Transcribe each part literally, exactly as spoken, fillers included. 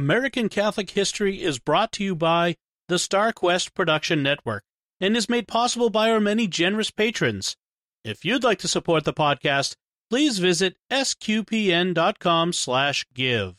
American Catholic History is brought to you by the StarQuest Production Network and is made possible by our many generous patrons. If you'd like to support the podcast, please visit sqpn.com slash give.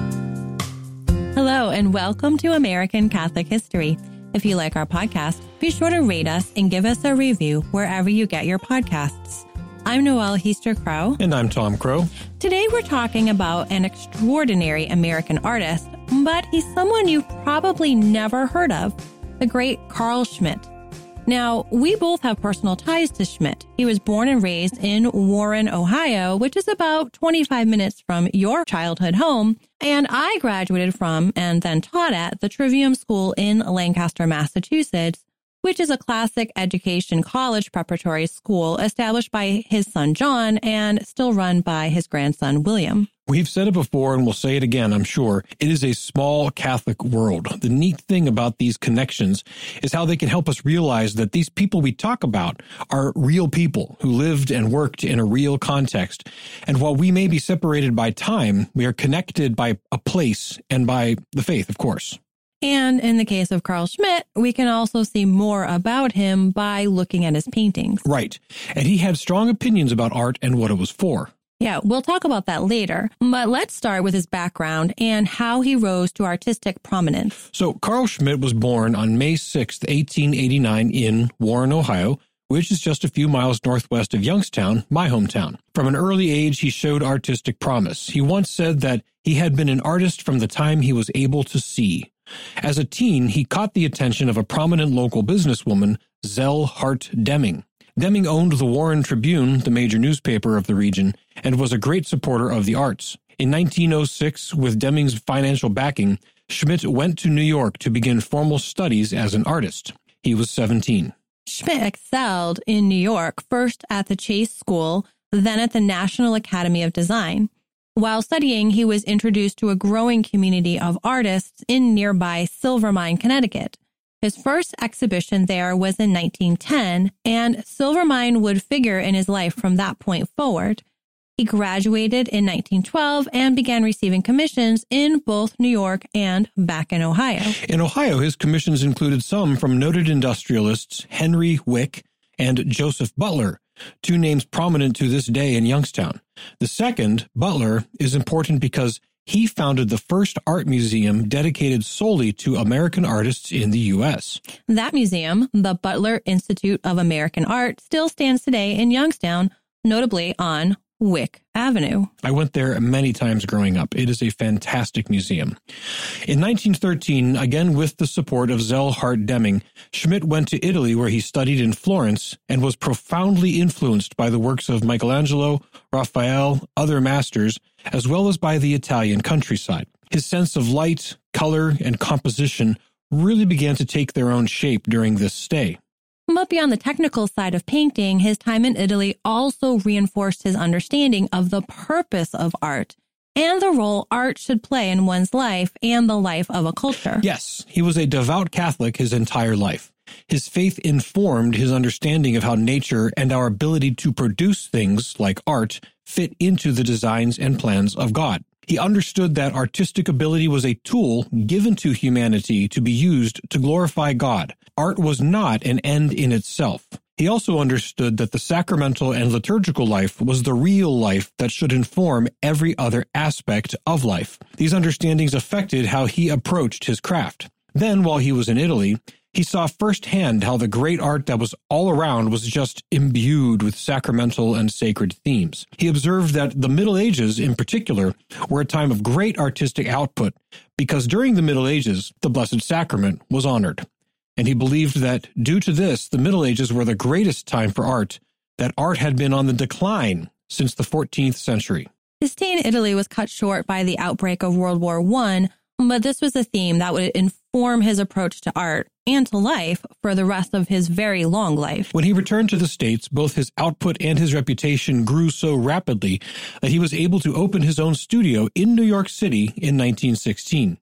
Hello, and welcome to American Catholic History. If you like our podcast, be sure to rate us and give us a review wherever you get your podcasts. I'm Noelle Heaster-Crow. And I'm Tom Crow. Today we're talking about an extraordinary American artist, but he's someone you've probably never heard of, the great Carl Schmitt. Now, we both have personal ties to Schmitt. He was born and raised in Warren, Ohio, which is about twenty-five minutes from your childhood home. And I graduated from and then taught at the Trivium School in Lancaster, Massachusetts, which is a classic education college preparatory school established by his son, John, and still run by his grandson, William. We've said it before and we'll say it again, I'm sure. It is a small Catholic world. The neat thing about these connections is how they can help us realize that these people we talk about are real people who lived and worked in a real context. And while we may be separated by time, we are connected by a place and by the faith, of course. And in the case of Carl Schmitt, we can also see more about him by looking at his paintings. Right. And he had strong opinions about art and what it was for. Yeah, we'll talk about that later. But let's start with his background and how he rose to artistic prominence. So Carl Schmitt was born on May sixth, eighteen eighty-nine in Warren, Ohio, which is just a few miles northwest of Youngstown, my hometown. From an early age, he showed artistic promise. He once said that he had been an artist from the time he was able to see. As a teen, he caught the attention of a prominent local businesswoman, Zell Hart Deming. Deming owned the Warren Tribune, the major newspaper of the region, and was a great supporter of the arts. In nineteen oh six, with Deming's financial backing, Schmitt went to New York to begin formal studies as an artist. He was seventeen. Schmitt excelled in New York, first at the Chase School, then at the National Academy of Design. While studying, he was introduced to a growing community of artists in nearby Silvermine, Connecticut. His first exhibition there was in nineteen ten, and Silvermine would figure in his life from that point forward. He graduated in nineteen twelve and began receiving commissions in both New York and back in Ohio. In Ohio, his commissions included some from noted industrialists Henry Wick and Joseph Butler, two names prominent to this day in Youngstown. The second, Butler, is important because he founded the first art museum dedicated solely to American artists in the U S. That museum, the Butler Institute of American Art, still stands today in Youngstown, notably on Wick Avenue. I went there many times growing up. It is a fantastic museum. In nineteen thirteen, again with the support of Zell Hart Deming, Schmitt went to Italy where he studied in Florence and was profoundly influenced by the works of Michelangelo, Raphael, other masters, as well as by the Italian countryside. His sense of light, color, and composition really began to take their own shape during this stay. But beyond the technical side of painting, his time in Italy also reinforced his understanding of the purpose of art and the role art should play in one's life and the life of a culture. Yes, he was a devout Catholic his entire life. His faith informed his understanding of how nature and our ability to produce things like art fit into the designs and plans of God. He understood that artistic ability was a tool given to humanity to be used to glorify God. Art was not an end in itself. He also understood that the sacramental and liturgical life was the real life that should inform every other aspect of life. These understandings affected how he approached his craft. Then, while he was in Italy, he saw firsthand how the great art that was all around was just imbued with sacramental and sacred themes. He observed that the Middle Ages, in particular, were a time of great artistic output because during the Middle Ages, the Blessed Sacrament was honored. And he believed that due to this, the Middle Ages were the greatest time for art, that art had been on the decline since the fourteenth century. His stay in Italy was cut short by the outbreak of World War One, but this was a theme that would inform his approach to art and to life for the rest of his very long life. When he returned to the States, both his output and his reputation grew so rapidly that he was able to open his own studio in New York City in nineteen sixteen.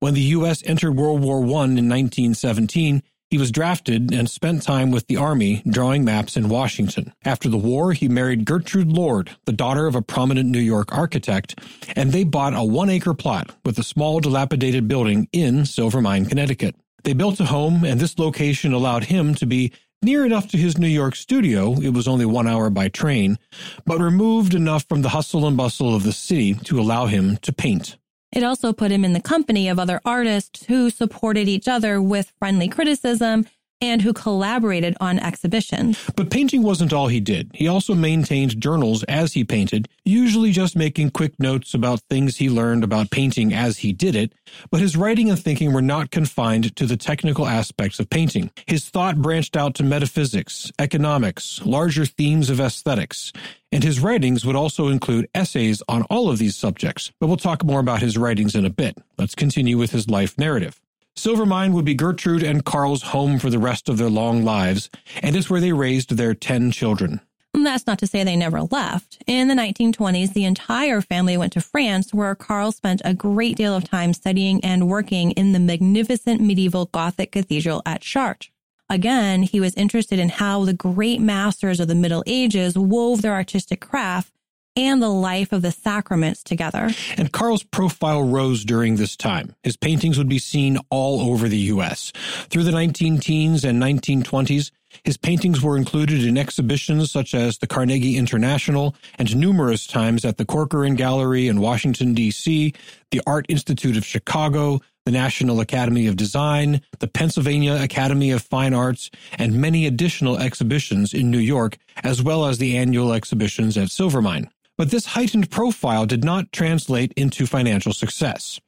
When the U S entered World War One in nineteen seventeen, He was drafted and spent time with the Army drawing maps in Washington. After the war, he married Gertrude Lord, the daughter of a prominent New York architect, and they bought a one-acre plot with a small dilapidated building in Silvermine, Connecticut. They built a home, and this location allowed him to be near enough to his New York studio, it was only one hour by train, but removed enough from the hustle and bustle of the city to allow him to paint. It also put him in the company of other artists who supported each other with friendly criticism and who collaborated on exhibitions. But painting wasn't all he did. He also maintained journals as he painted, usually just making quick notes about things he learned about painting as he did it. But his writing and thinking were not confined to the technical aspects of painting. His thought branched out to metaphysics, economics, larger themes of aesthetics. And his writings would also include essays on all of these subjects. But we'll talk more about his writings in a bit. Let's continue with his life narrative. Silvermine would be Gertrude and Carl's home for the rest of their long lives, and it's where they raised their ten children. That's not to say they never left. In the nineteen twenties, the entire family went to France, where Carl spent a great deal of time studying and working in the magnificent medieval Gothic cathedral at Chartres. Again, he was interested in how the great masters of the Middle Ages wove their artistic craft and the life of the sacraments together. And Carl's profile rose during this time. His paintings would be seen all over the U S Through the nineteen teens and nineteen twenties, his paintings were included in exhibitions such as the Carnegie International and numerous times at the Corcoran Gallery in Washington, D C, the Art Institute of Chicago, the National Academy of Design, the Pennsylvania Academy of Fine Arts, and many additional exhibitions in New York, as well as the annual exhibitions at Silvermine. But this heightened profile did not translate into financial success.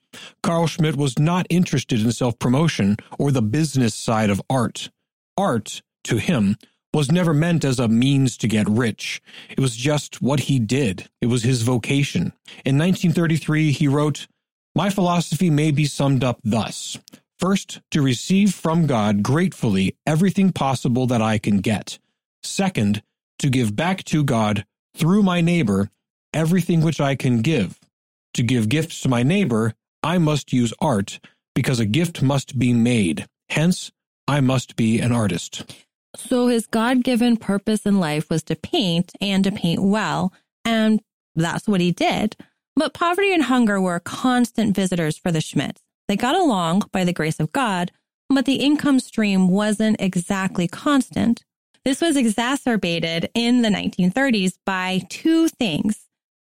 Carl Schmitt was not interested in self-promotion or the business side of art. Art, to him, was never meant as a means to get rich. It was just what he did. It was his vocation. In nineteen thirty-three, he wrote, "My philosophy may be summed up thus. First, to receive from God gratefully everything possible that I can get. Second, to give back to God through my neighbor everything which I can give. To give gifts to my neighbor, I must use art, because a gift must be made. Hence, I must be an artist." So his God-given purpose in life was to paint, and to paint well, and that's what he did. But poverty and hunger were constant visitors for the Schmitts. They got along by the grace of God, but the income stream wasn't exactly constant. This was exacerbated in the nineteen thirties by two things.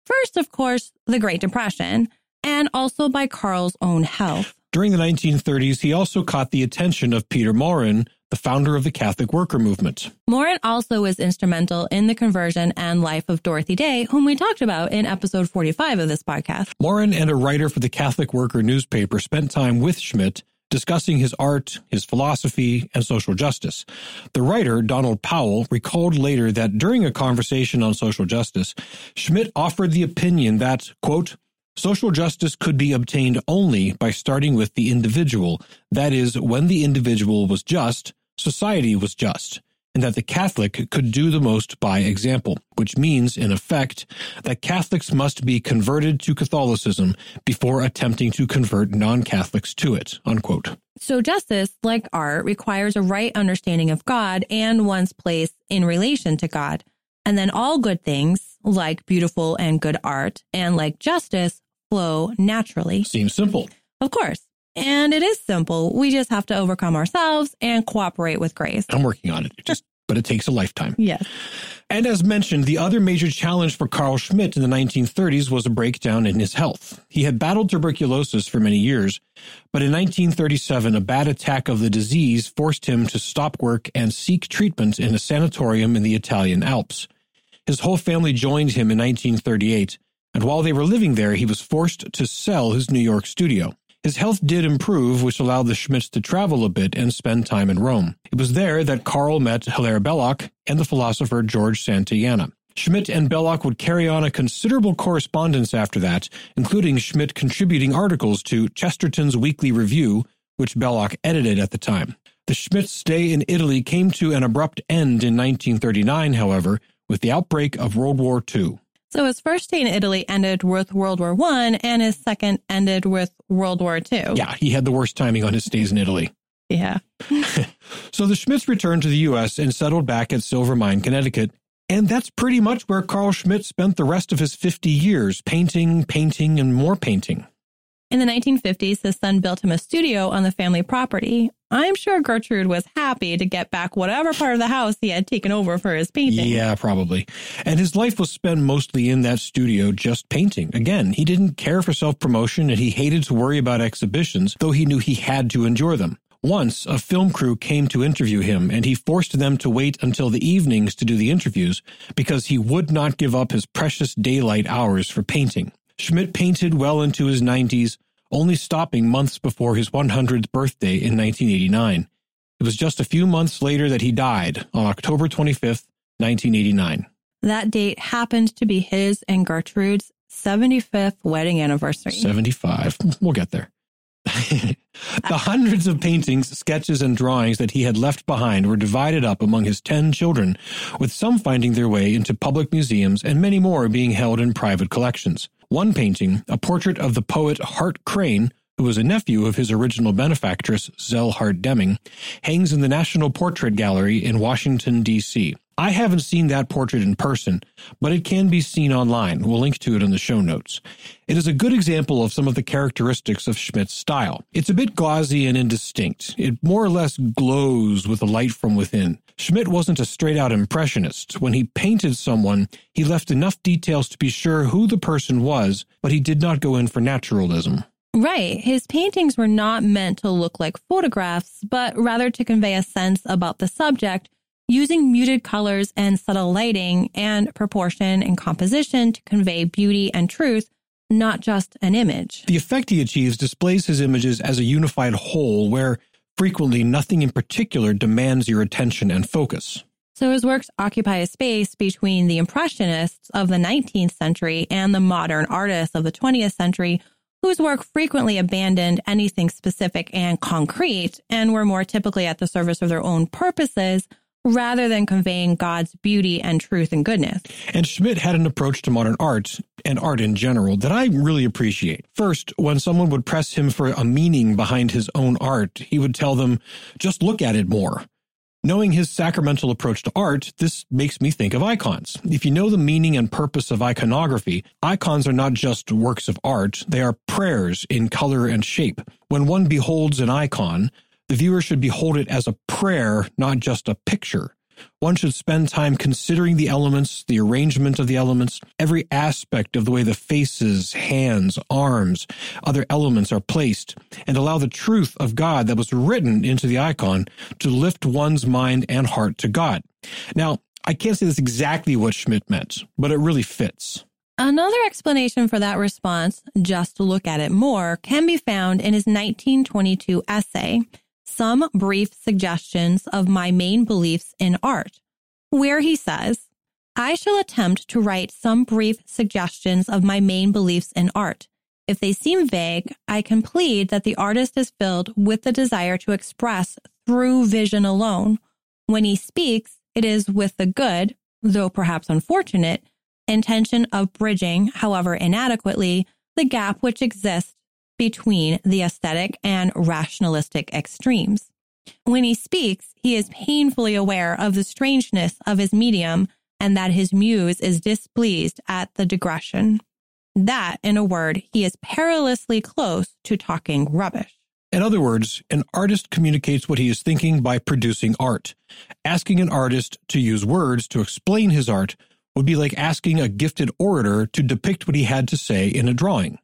First, of course, the Great Depression, and also by Carl's own health. During the nineteen thirties, he also caught the attention of Peter Maurin, the founder of the Catholic Worker Movement. Maurin also was instrumental in the conversion and life of Dorothy Day, whom we talked about in episode forty-five of this podcast. Maurin and a writer for the Catholic Worker newspaper spent time with Schmitt, discussing his art, his philosophy, and social justice. The writer, Donald Powell, recalled later that during a conversation on social justice, Schmitt offered the opinion that, quote, "Social justice could be obtained only by starting with the individual. That is, when the individual was just, society was just, and that the Catholic could do the most by example, which means, in effect, that Catholics must be converted to Catholicism before attempting to convert non-Catholics to it," unquote. So justice, like art, requires a right understanding of God and one's place in relation to God. And then all good things, like beautiful and good art, and like justice, flow naturally. Seems simple. Of course. And it is simple. We just have to overcome ourselves and cooperate with grace. I'm working on it, it just, but it takes a lifetime. Yes. And as mentioned, the other major challenge for Carl Schmitt in the nineteen thirties was a breakdown in his health. He had battled tuberculosis for many years, but in nineteen thirty-seven, a bad attack of the disease forced him to stop work and seek treatment in a sanatorium in the Italian Alps. His whole family joined him in nineteen thirty-eight, and while they were living there, he was forced to sell his New York studio. His health did improve, which allowed the Schmitts to travel a bit and spend time in Rome. It was there that Carl met Hilaire Belloc and the philosopher George Santayana. Schmitt and Belloc would carry on a considerable correspondence after that, including Schmitt contributing articles to Chesterton's Weekly Review, which Belloc edited at the time. The Schmitts' stay in Italy came to an abrupt end in nineteen thirty-nine, however, with the outbreak of World War Two. So his first stay in Italy ended with World War One, and his second ended with World War Two. Yeah, he had the worst timing on his stays in Italy. Yeah. So the Schmitts returned to the U S and settled back at Silvermine, Connecticut. And that's pretty much where Carl Schmitt spent the rest of his fifty years, painting, painting, and more painting. In the nineteen fifties, his son built him a studio on the family property. I'm sure Gertrude was happy to get back whatever part of the house he had taken over for his painting. Yeah, probably. And his life was spent mostly in that studio just painting. Again, he didn't care for self-promotion and he hated to worry about exhibitions, though he knew he had to endure them. Once, a film crew came to interview him, and he forced them to wait until the evenings to do the interviews because he would not give up his precious daylight hours for painting. Schmitt painted well into his nineties, only stopping months before his one hundredth birthday in nineteen eighty-nine. It was just a few months later that he died, on October twenty-fifth, nineteen eighty-nine. That date happened to be his and Gertrude's seventy-fifth wedding anniversary. seventy-five. We'll get there. The hundreds of paintings, sketches, and drawings that he had left behind were divided up among his ten children, with some finding their way into public museums and many more being held in private collections. One painting, a portrait of the poet Hart Crane, who was a nephew of his original benefactress, Zell Hart Deming, hangs in the National Portrait Gallery in Washington, D C I haven't seen that portrait in person, but it can be seen online. We'll link to it in the show notes. It is a good example of some of the characteristics of Schmitt's style. It's a bit gauzy and indistinct. It more or less glows with the light from within. Schmitt wasn't a straight-out impressionist. When he painted someone, he left enough details to be sure who the person was, but he did not go in for naturalism. Right. His paintings were not meant to look like photographs, but rather to convey a sense about the subject, using muted colors and subtle lighting and proportion and composition to convey beauty and truth, not just an image. The effect he achieves displays his images as a unified whole where frequently nothing in particular demands your attention and focus. So his works occupy a space between the Impressionists of the nineteenth century and the modern artists of the twentieth century, whose work frequently abandoned anything specific and concrete and were more typically at the service of their own purposes, rather than conveying God's beauty and truth and goodness. And Schmitt had an approach to modern art and art in general that I really appreciate. First, when someone would press him for a meaning behind his own art, he would tell them, just look at it more. Knowing his sacramental approach to art, this makes me think of icons. If you know the meaning and purpose of iconography, icons are not just works of art, they are prayers in color and shape. When one beholds an icon, the viewer should behold it as a prayer, not just a picture. One should spend time considering the elements, the arrangement of the elements, every aspect of the way the faces, hands, arms, other elements are placed, and allow the truth of God that was written into the icon to lift one's mind and heart to God. Now, I can't say that's exactly what Schmitt meant, but it really fits. Another explanation for that response, just to look at it more, can be found in his nineteen twenty-two essay, Some Brief Suggestions of My Main Beliefs in Art, where he says, I shall attempt to write some brief suggestions of my main beliefs in art. If they seem vague, I can plead that the artist is filled with the desire to express through vision alone. When he speaks, it is with the good, though perhaps unfortunate, intention of bridging, however inadequately, the gap which exists between the aesthetic and rationalistic extremes. When he speaks, he is painfully aware of the strangeness of his medium and that his muse is displeased at the digression. That, in a word, he is perilously close to talking rubbish. In other words, an artist communicates what he is thinking by producing art. Asking an artist to use words to explain his art would be like asking a gifted orator to depict what he had to say in a drawing.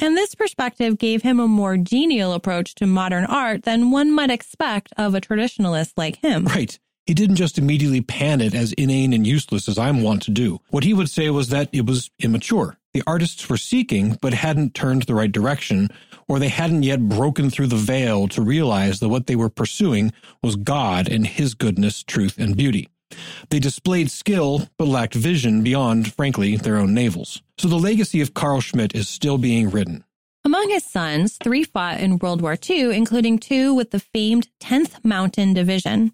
And this perspective gave him a more genial approach to modern art than one might expect of a traditionalist like him. Right. He didn't just immediately pan it as inane and useless as I'm wont to do. What he would say was that it was immature. The artists were seeking, but hadn't turned the right direction, or they hadn't yet broken through the veil to realize that what they were pursuing was God and his goodness, truth, and beauty. They displayed skill, but lacked vision beyond, frankly, their own navels. So the legacy of Carl Schmitt is still being written. Among his sons, three fought in World War Two, including two with the famed tenth Mountain Division.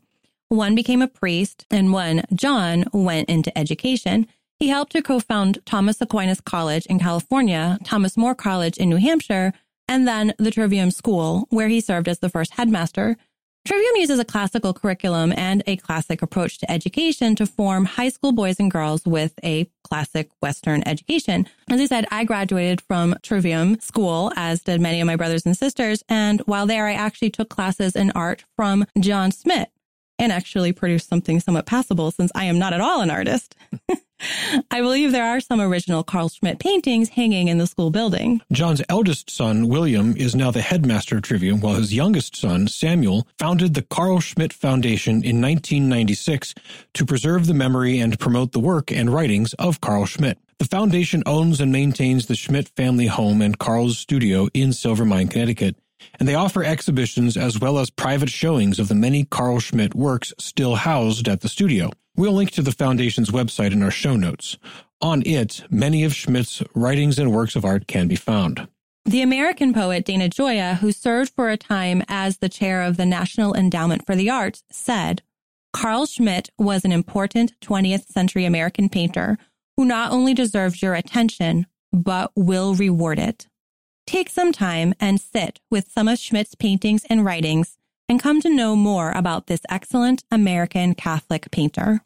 One became a priest, and one, John, went into education. He helped to co-found Thomas Aquinas College in California, Thomas More College in New Hampshire, and then the Trivium School, where he served as the first headmaster. Trivium uses a classical curriculum and a classic approach to education to form high school boys and girls with a classic Western education. As I said, I graduated from Trivium School, as did many of my brothers and sisters. And while there, I actually took classes in art from John Smith and actually produced something somewhat passable, since I am not at all an artist. I believe there are some original Carl Schmitt paintings hanging in the school building. John's eldest son, William, is now the headmaster of Trivium, while his youngest son, Samuel, founded the Carl Schmitt Foundation in nineteen ninety-six to preserve the memory and promote the work and writings of Carl Schmitt. The foundation owns and maintains the Schmitt family home and Carl's studio in Silvermine, Connecticut, and they offer exhibitions as well as private showings of the many Carl Schmitt works still housed at the studio. We'll link to the Foundation's website in our show notes. On it, many of Schmitt's writings and works of art can be found. The American poet Dana Gioia, who served for a time as the chair of the National Endowment for the Arts, said, "Carl Schmitt was an important twentieth century American painter who not only deserves your attention, but will reward it. Take some time and sit with some of Schmitt's paintings and writings and come to know more about this excellent American Catholic painter."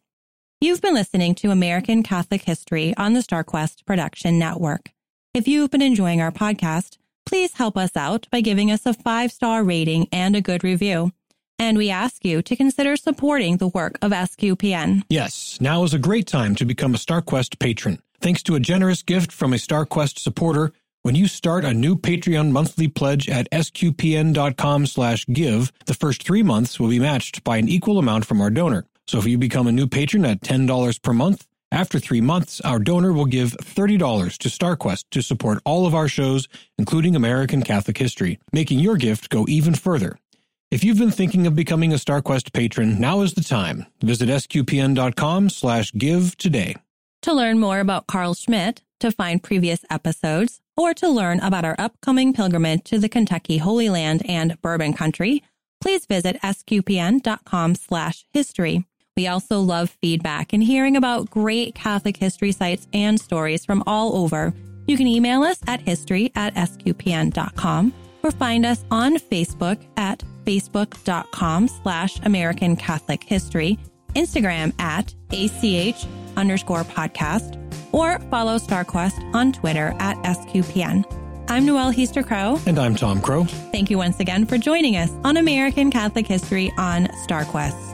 You've been listening to American Catholic History on the StarQuest Production Network. If you've been enjoying our podcast, please help us out by giving us a five-star rating and a good review. And we ask you to consider supporting the work of S Q P N. Yes, now is a great time to become a StarQuest patron. Thanks to a generous gift from a StarQuest supporter, when you start a new Patreon monthly pledge at sqpn.com slash give, the first three months will be matched by an equal amount from our donor. So if you become a new patron at ten dollars per month, after three months, our donor will give thirty dollars to StarQuest to support all of our shows, including American Catholic History, making your gift go even further. If you've been thinking of becoming a StarQuest patron, now is the time. Visit sqpn.com slash give today. To learn more about Carl Schmitt, to find previous episodes, or to learn about our upcoming pilgrimage to the Kentucky Holy Land and Bourbon Country, please visit sqpn.com slash history. We also love feedback and hearing about great Catholic history sites and stories from all over. You can email us at history at sqpn.com or find us on Facebook at facebook.com slash American Catholic History, Instagram at ach underscore podcast, or follow StarQuest on Twitter at S Q P N. I'm Noelle Heaster-Crow. And I'm Tom Crow. Thank you once again for joining us on American Catholic History on StarQuest.